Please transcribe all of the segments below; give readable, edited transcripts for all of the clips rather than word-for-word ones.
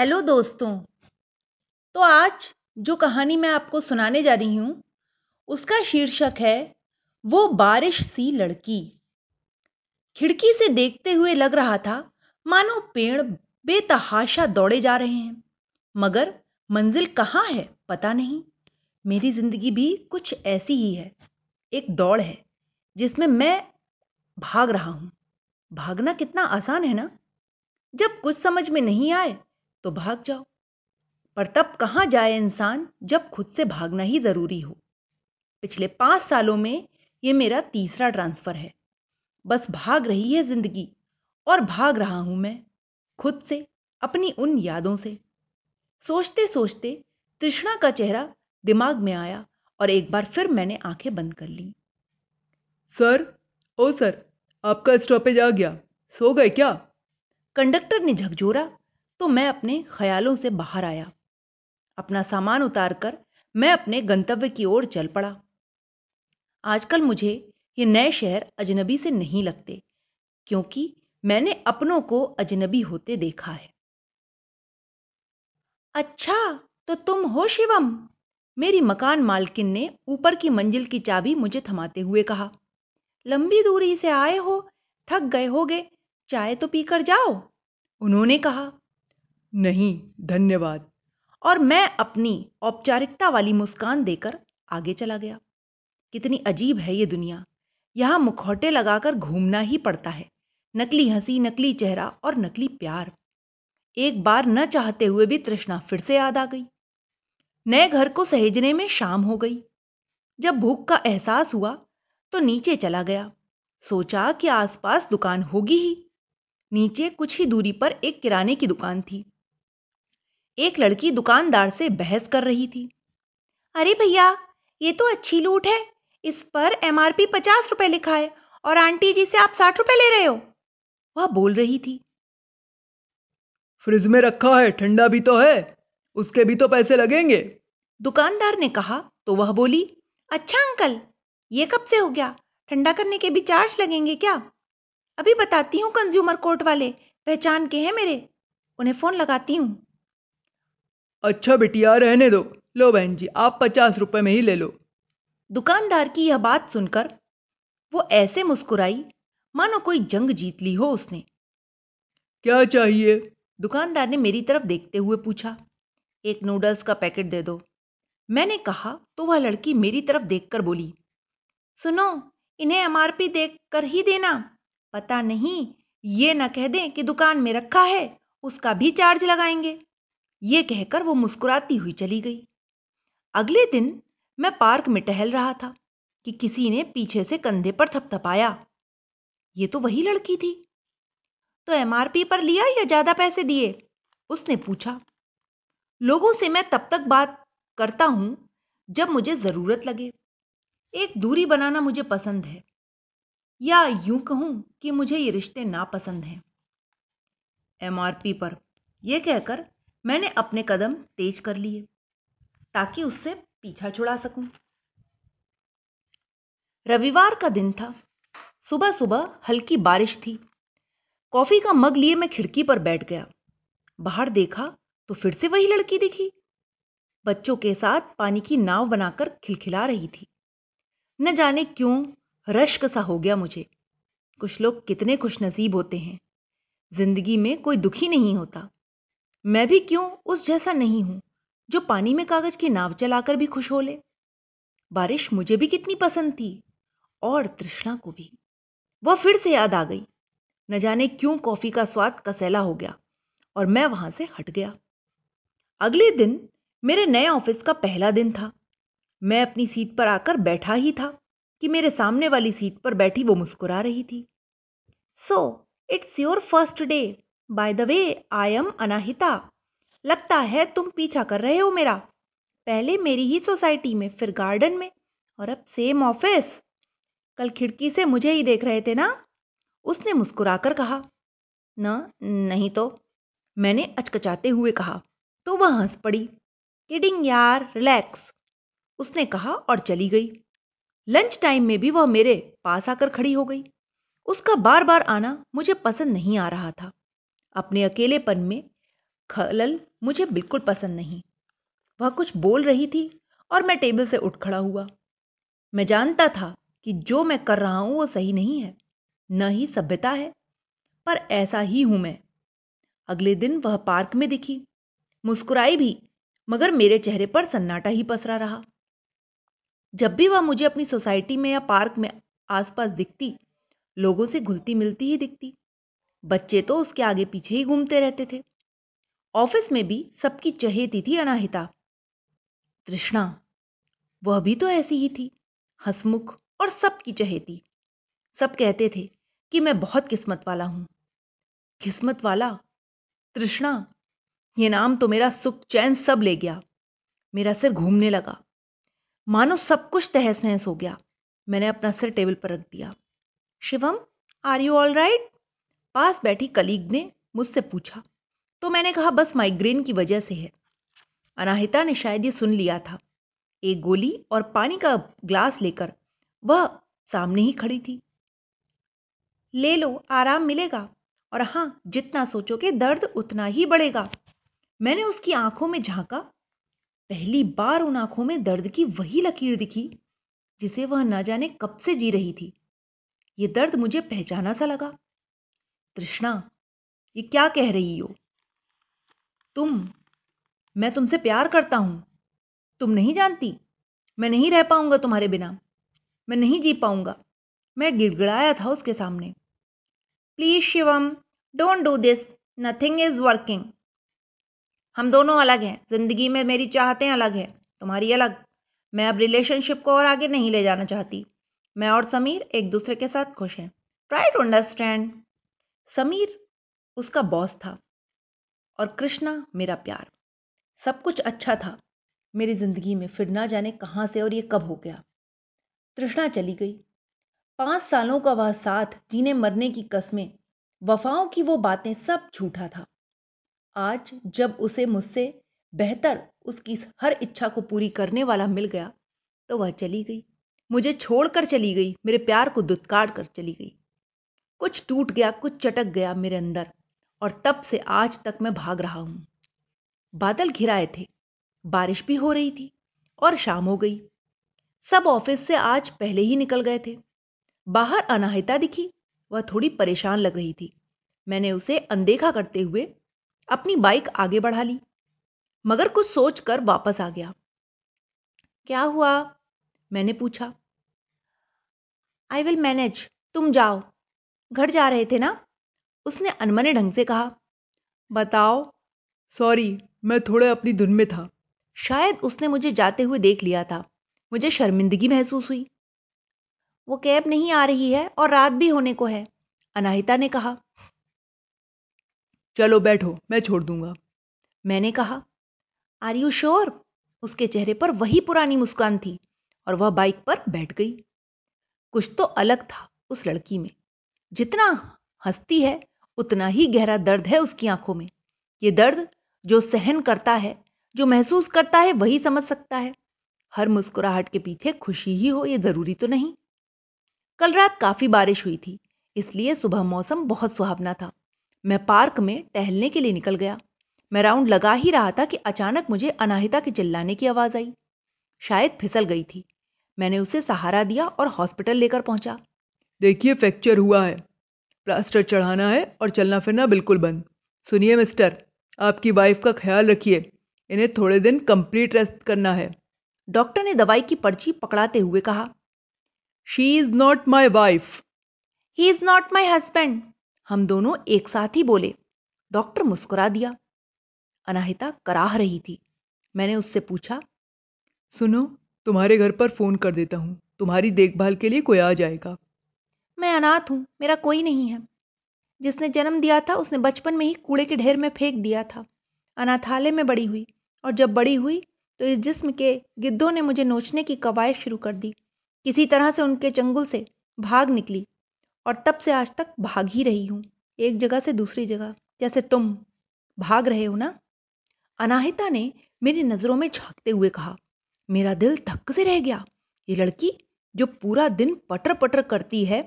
Hello दोस्तों, तो आज जो कहानी मैं आपको सुनाने जा रही हूं उसका शीर्षक है वो बारिश सी लड़की। खिड़की से देखते हुए लग रहा था मानो पेड़ बेतहाशा दौड़े जा रहे हैं, मगर मंजिल कहां है पता नहीं। मेरी जिंदगी भी कुछ ऐसी ही है, एक दौड़ है जिसमें मैं भाग रहा हूं। भागना कितना आसान है ना, जब कुछ समझ में नहीं आए तो भाग जाओ, पर तब कहां जाए इंसान जब खुद से भागना ही जरूरी हो। पिछले 5 सालों में ये मेरा तीसरा ट्रांसफर है। बस भाग रही है जिंदगी और भाग रहा हूं मैं खुद से, अपनी उन यादों से। सोचते सोचते तृष्णा का चेहरा दिमाग में आया और एक बार फिर मैंने आंखें बंद कर ली। सर, ओ सर, आपका स्टॉपेज आ गया, सो गए क्या? कंडक्टर ने झकझोरा तो मैं अपने ख्यालों से बाहर आया। अपना सामान उतारकर मैं अपने गंतव्य की ओर चल पड़ा। आजकल मुझे ये नए शहर अजनबी से नहीं लगते, क्योंकि मैंने अपनों को अजनबी होते देखा है। अच्छा, तो तुम हो शिवम? मेरी मकान मालकिन ने ऊपर की मंजिल की चाबी मुझे थमाते हुए कहा। लंबी दूरी से आए हो, थक गए होगे, चाय तो पीकर जाओ, उन्होंने कहा। नहीं धन्यवाद, और मैं अपनी औपचारिकता वाली मुस्कान देकर आगे चला गया। कितनी अजीब है ये दुनिया, यहाँ मुखौटे लगाकर घूमना ही पड़ता है। नकली हंसी, नकली चेहरा और नकली प्यार। एक बार न चाहते हुए भी तृष्णा फिर से याद आ गई। नए घर को सहेजने में शाम हो गई। जब भूख का एहसास हुआ तो नीचे चला गया। सोचा कि आसपास दुकान होगी ही। नीचे कुछ ही दूरी पर एक किराने की दुकान थी। एक लड़की दुकानदार से बहस कर रही थी। अरे भैया, ये तो अच्छी लूट है, इस पर एमआरपी 50 रुपए लिखा है और आंटी जी से आप 60 रुपए ले रहे हो, वह बोल रही थी। फ्रिज में रखा है, ठंडा भी तो है, उसके भी तो पैसे लगेंगे, दुकानदार ने कहा। तो वह बोली, अच्छा अंकल, ये कब से हो गया? ठंडा करने के भी चार्ज लगेंगे क्या? अभी बताती हूँ कंज्यूमर कोर्ट वाले, पहचान के हैं मेरे, उन्हें फोन लगाती हूँ। अच्छा बिटिया, रहने दो, लो बहन जी, आप 50 रुपए में ही ले लो। दुकानदार की यह बात सुनकर वो ऐसे मुस्कुराई मानो कोई जंग जीत ली हो उसने। क्या चाहिए? दुकानदार ने मेरी तरफ देखते हुए पूछा। एक नूडल्स का पैकेट दे दो, मैंने कहा। तो वह लड़की मेरी तरफ देखकर बोली, सुनो, इन्हें एमआरपी देख कर ही देना, पता नहीं ये न कह दें कि दुकान में रखा है, उसका भी चार्ज लगाएंगे। ये कहकर वो मुस्कुराती हुई चली गई। अगले दिन मैं पार्क में टहल रहा था कि किसी ने पीछे से कंधे पर थपथपाया। ये तो वही लड़की थी। तो एमआरपी पर लिया या ज्यादा पैसे दिए? उसने पूछा। लोगों से मैं तब तक बात करता हूं जब मुझे जरूरत लगे। एक दूरी बनाना मुझे पसंद है, या यूं कहूं कि मुझे ये रिश्ते नापसंद हैं। एमआरपी पर, यह कहकर मैंने अपने कदम तेज कर लिए ताकि उससे पीछा छुड़ा सकूं। रविवार का दिन था। सुबह सुबह हल्की बारिश थी। कॉफी का मग लिए मैं खिड़की पर बैठ गया। बाहर देखा तो फिर से वही लड़की दिखी। बच्चों के साथ पानी की नाव बनाकर खिलखिला रही थी। न जाने क्यों रश्क सा हो गया मुझे। कुछ लोग कितने खुशनसीब होते हैं, जिंदगी में कोई दुखी नहीं होता। मैं भी क्यों उस जैसा नहीं हूं जो पानी में कागज की नाव चलाकर भी खुश हो ले। बारिश मुझे भी कितनी पसंद थी, और तृष्णा को भी। वह फिर से याद आ गई। न जाने क्यों कॉफी का स्वाद कसैला हो गया और मैं वहां से हट गया। अगले दिन मेरे नए ऑफिस का पहला दिन था। मैं अपनी सीट पर आकर बैठा ही था कि मेरे सामने वाली सीट पर बैठी वो मुस्कुरा रही थी। So it's your first day, by the way I am Anahita. लगता है तुम पीछा कर रहे हो मेरा, पहले मेरी ही सोसाइटी में, फिर गार्डन में, और अब सेम ऑफिस। कल खिड़की से मुझे ही देख रहे थे ना, उसने मुस्कुराकर कहा। नहीं तो, मैंने अचकचाते हुए कहा। तो वह हंस पड़ी। किडिंग यार, रिलैक्स, उसने कहा और चली गई। लंच टाइम में भी वह मेरे पास आकर खड़ी हो गई। उसका बार बार आना मुझे पसंद नहीं आ रहा था। अपने अकेलेपन में खलल मुझे बिल्कुल पसंद नहीं। वह कुछ बोल रही थी और मैं टेबल से उठ खड़ा हुआ। मैं जानता था कि जो मैं कर रहा हूं वो सही नहीं है, न ही सभ्यता है, पर ऐसा ही हूं मैं। अगले दिन वह पार्क में दिखी, मुस्कुराई भी, मगर मेरे चेहरे पर सन्नाटा ही पसरा रहा। जब भी वह मुझे अपनी सोसाइटी में या पार्क में आसपास दिखती, लोगों से घुलती मिलती ही दिखती। बच्चे तो उसके आगे पीछे ही घूमते रहते थे। ऑफिस में भी सबकी चहेती थी अनाहिता। तृष्णा, वह भी तो ऐसी ही थी, हंसमुख और सबकी चहेती। सब कहते थे कि मैं बहुत किस्मत वाला हूं। किस्मत वाला? तृष्णा, ये नाम तो मेरा सुख चैन सब ले गया। मेरा सिर घूमने लगा, मानो सब कुछ तहस नहस हो गया। मैंने अपना सिर टेबल पर रख दिया। Shivam, are you all right? पास बैठी कलीग ने मुझसे पूछा तो मैंने कहा बस माइग्रेन की वजह से है। अनाहिता ने शायद ये सुन लिया था। एक गोली और पानी का ग्लास लेकर वह सामने ही खड़ी थी। ले लो, आराम मिलेगा, और हां, जितना सोचोगे दर्द उतना ही बढ़ेगा। मैंने उसकी आंखों में झांका। पहली बार उन आंखों में दर्द की वही लकीर दिखी जिसे वह न जाने कब से जी रही थी। ये दर्द मुझे पहचाना सा लगा। तृष्णा, ये क्या कह रही हो तुम? मैं तुमसे प्यार करता हूं, तुम नहीं जानती। मैं नहीं रह पाऊंगा तुम्हारे बिना, मैं नहीं जी पाऊंगा। मैं गिड़गिड़ाया था उसके सामने। Please Shivam, don't do this, nothing is working. हम दोनों अलग हैं, जिंदगी में मेरी चाहतें अलग हैं, तुम्हारी अलग। मैं अब रिलेशनशिप को और आगे नहीं ले जाना चाहती। मैं और समीर एक दूसरे के साथ खुश हैं। Try to understand. समीर उसका बॉस था और कृष्णा मेरा प्यार। सब कुछ अच्छा था मेरी जिंदगी में, फिर ना जाने कहां से और ये कब हो गया। तृष्णा चली गई। 5 सालों का वह साथ, जीने मरने की कस्में, वफाओं की वो बातें, सब झूठा था। आज जब उसे मुझसे बेहतर, उसकी हर इच्छा को पूरी करने वाला मिल गया तो वह चली गई, मुझे छोड़कर चली गई, मेरे प्यार को दुत्कार कर चली गई। कुछ टूट गया, कुछ चटक गया मेरे अंदर, और तब से आज तक मैं भाग रहा हूं। बादल घिराए थे, बारिश भी हो रही थी और शाम हो गई। सब ऑफिस से आज पहले ही निकल गए थे। बाहर अनाहिता दिखी, वह थोड़ी परेशान लग रही थी। मैंने उसे अनदेखा करते हुए अपनी बाइक आगे बढ़ा ली, मगर कुछ सोचकर वापस आ गया। क्या हुआ? मैंने पूछा। आई विल मैनेज, तुम जाओ। घर जा रहे थे ना? उसने अनमने ढंग से कहा। बताओ। सॉरी, मैं थोड़े अपनी धुन में था। शायद उसने मुझे जाते हुए देख लिया था। मुझे शर्मिंदगी महसूस हुई। वो कैब नहीं आ रही है और रात भी होने को है, अनाहिता ने कहा। चलो बैठो, मैं छोड़ दूंगा, मैंने कहा। Are you sure? उसके चेहरे पर वही पुरानी मुस्कान थी और वह बाइक पर बैठ गई। कुछ तो अलग था उस लड़की में। जितना हंसती है उतना ही गहरा दर्द है उसकी आंखों में। ये दर्द जो सहन करता है, जो महसूस करता है, वही समझ सकता है। हर मुस्कुराहट के पीछे खुशी ही हो, ये जरूरी तो नहीं। कल रात काफी बारिश हुई थी, इसलिए सुबह मौसम बहुत सुहावना था। मैं पार्क में टहलने के लिए निकल गया। मैं राउंड लगा ही रहा था कि अचानक मुझे अनाहिता के चिल्लाने की आवाज आई। शायद फिसल गई थी। मैंने उसे सहारा दिया और हॉस्पिटल लेकर पहुंचा। देखिए, फ्रैक्चर हुआ है, प्लास्टर चढ़ाना है और चलना फिरना बिल्कुल बंद। सुनिए मिस्टर, आपकी वाइफ का ख्याल रखिए, इन्हें थोड़े दिन कंप्लीट रेस्ट करना है। डॉक्टर ने दवाई की पर्ची पकड़ाते हुए कहा। She is not my wife. He is not my husband. हम दोनों एक साथ ही बोले। डॉक्टर मुस्कुरा दिया। अनाहिता कराह रही थी। मैंने उससे पूछा, सुनो, तुम्हारे घर पर फोन कर देता हूं, तुम्हारी देखभाल के लिए कोई आ जाएगा। मैं अनाथ हूं, मेरा कोई नहीं है। जिसने जन्म दिया था उसने बचपन में ही कूड़े के ढेर में फेंक दिया था। अनाथालय में बड़ी हुई, और जब बड़ी हुई तो इस जिस्म के गिद्धों ने मुझे नोचने की कवायद शुरू कर दी। किसी तरह से उनके चंगुल से भाग निकली और तब से आज तक भाग ही रही हूं, एक जगह से दूसरी जगह, जैसे तुम भाग रहे हो ना। अनाहिता ने मेरी नजरों में झांकते हुए कहा। मेरा दिल धक्के से रह गया। ये लड़की जो पूरा दिन पटर पटर करती है,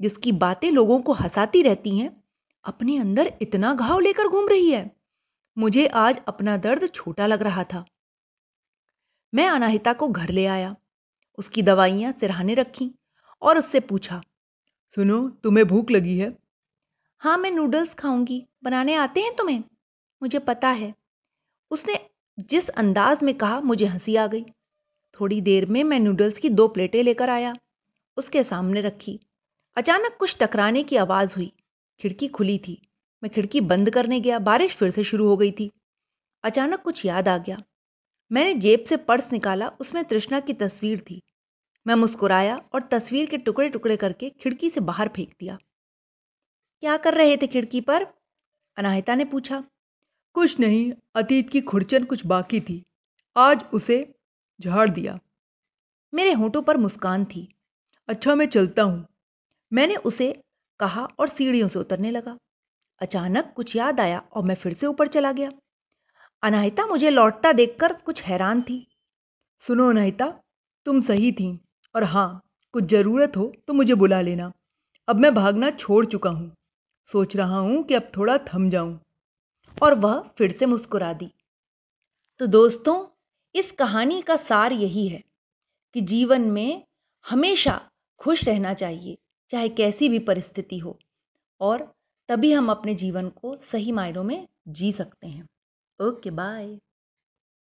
जिसकी बातें लोगों को हंसाती रहती हैं, अपने अंदर इतना घाव लेकर घूम रही है। मुझे आज अपना दर्द छोटा लग रहा था। मैं अनाहिता को घर ले आया, उसकी दवाइयां सिरहाने रखी और उससे पूछा, सुनो तुम्हें भूख लगी है? हाँ, मैं नूडल्स खाऊंगी, बनाने आते हैं तुम्हें? मुझे पता है। उसने जिस अंदाज में कहा मुझे हंसी आ गई। थोड़ी देर में मैं नूडल्स की 2 प्लेटें लेकर आया, उसके सामने रखी। अचानक कुछ टकराने की आवाज हुई। खिड़की खुली थी, मैं खिड़की बंद करने गया। बारिश फिर से शुरू हो गई थी। अचानक कुछ याद आ गया। मैंने जेब से पर्स निकाला, उसमें तृष्णा की तस्वीर थी। मैं मुस्कुराया और तस्वीर के टुकड़े टुकड़े करके खिड़की से बाहर फेंक दिया। क्या कर रहे थे खिड़की पर? अनाहिता ने पूछा। कुछ नहीं, अतीत की खुरचन कुछ बाकी थी, आज उसे झाड़ दिया। मेरे होंठों पर मुस्कान थी। अच्छा मैं चलता हूं, मैंने उसे कहा और सीढ़ियों से उतरने लगा। अचानक कुछ याद आया और मैं फिर से ऊपर चला गया। अनाहिता मुझे लौटता देखकर कुछ हैरान थी। सुनो अनाहिता, तुम सही थी, और हाँ कुछ जरूरत हो तो मुझे बुला लेना। अब मैं भागना छोड़ चुका हूँ, सोच रहा हूँ कि अब थोड़ा थम जाऊं। और वह फिर से मुस्कुरा दी। तो दोस्तों, इस कहानी का सार यही है कि जीवन में हमेशा खुश रहना चाहिए, चाहे कैसी भी परिस्थिति हो, और तभी हम अपने जीवन को सही मायनों में जी सकते हैं। Okay, bye.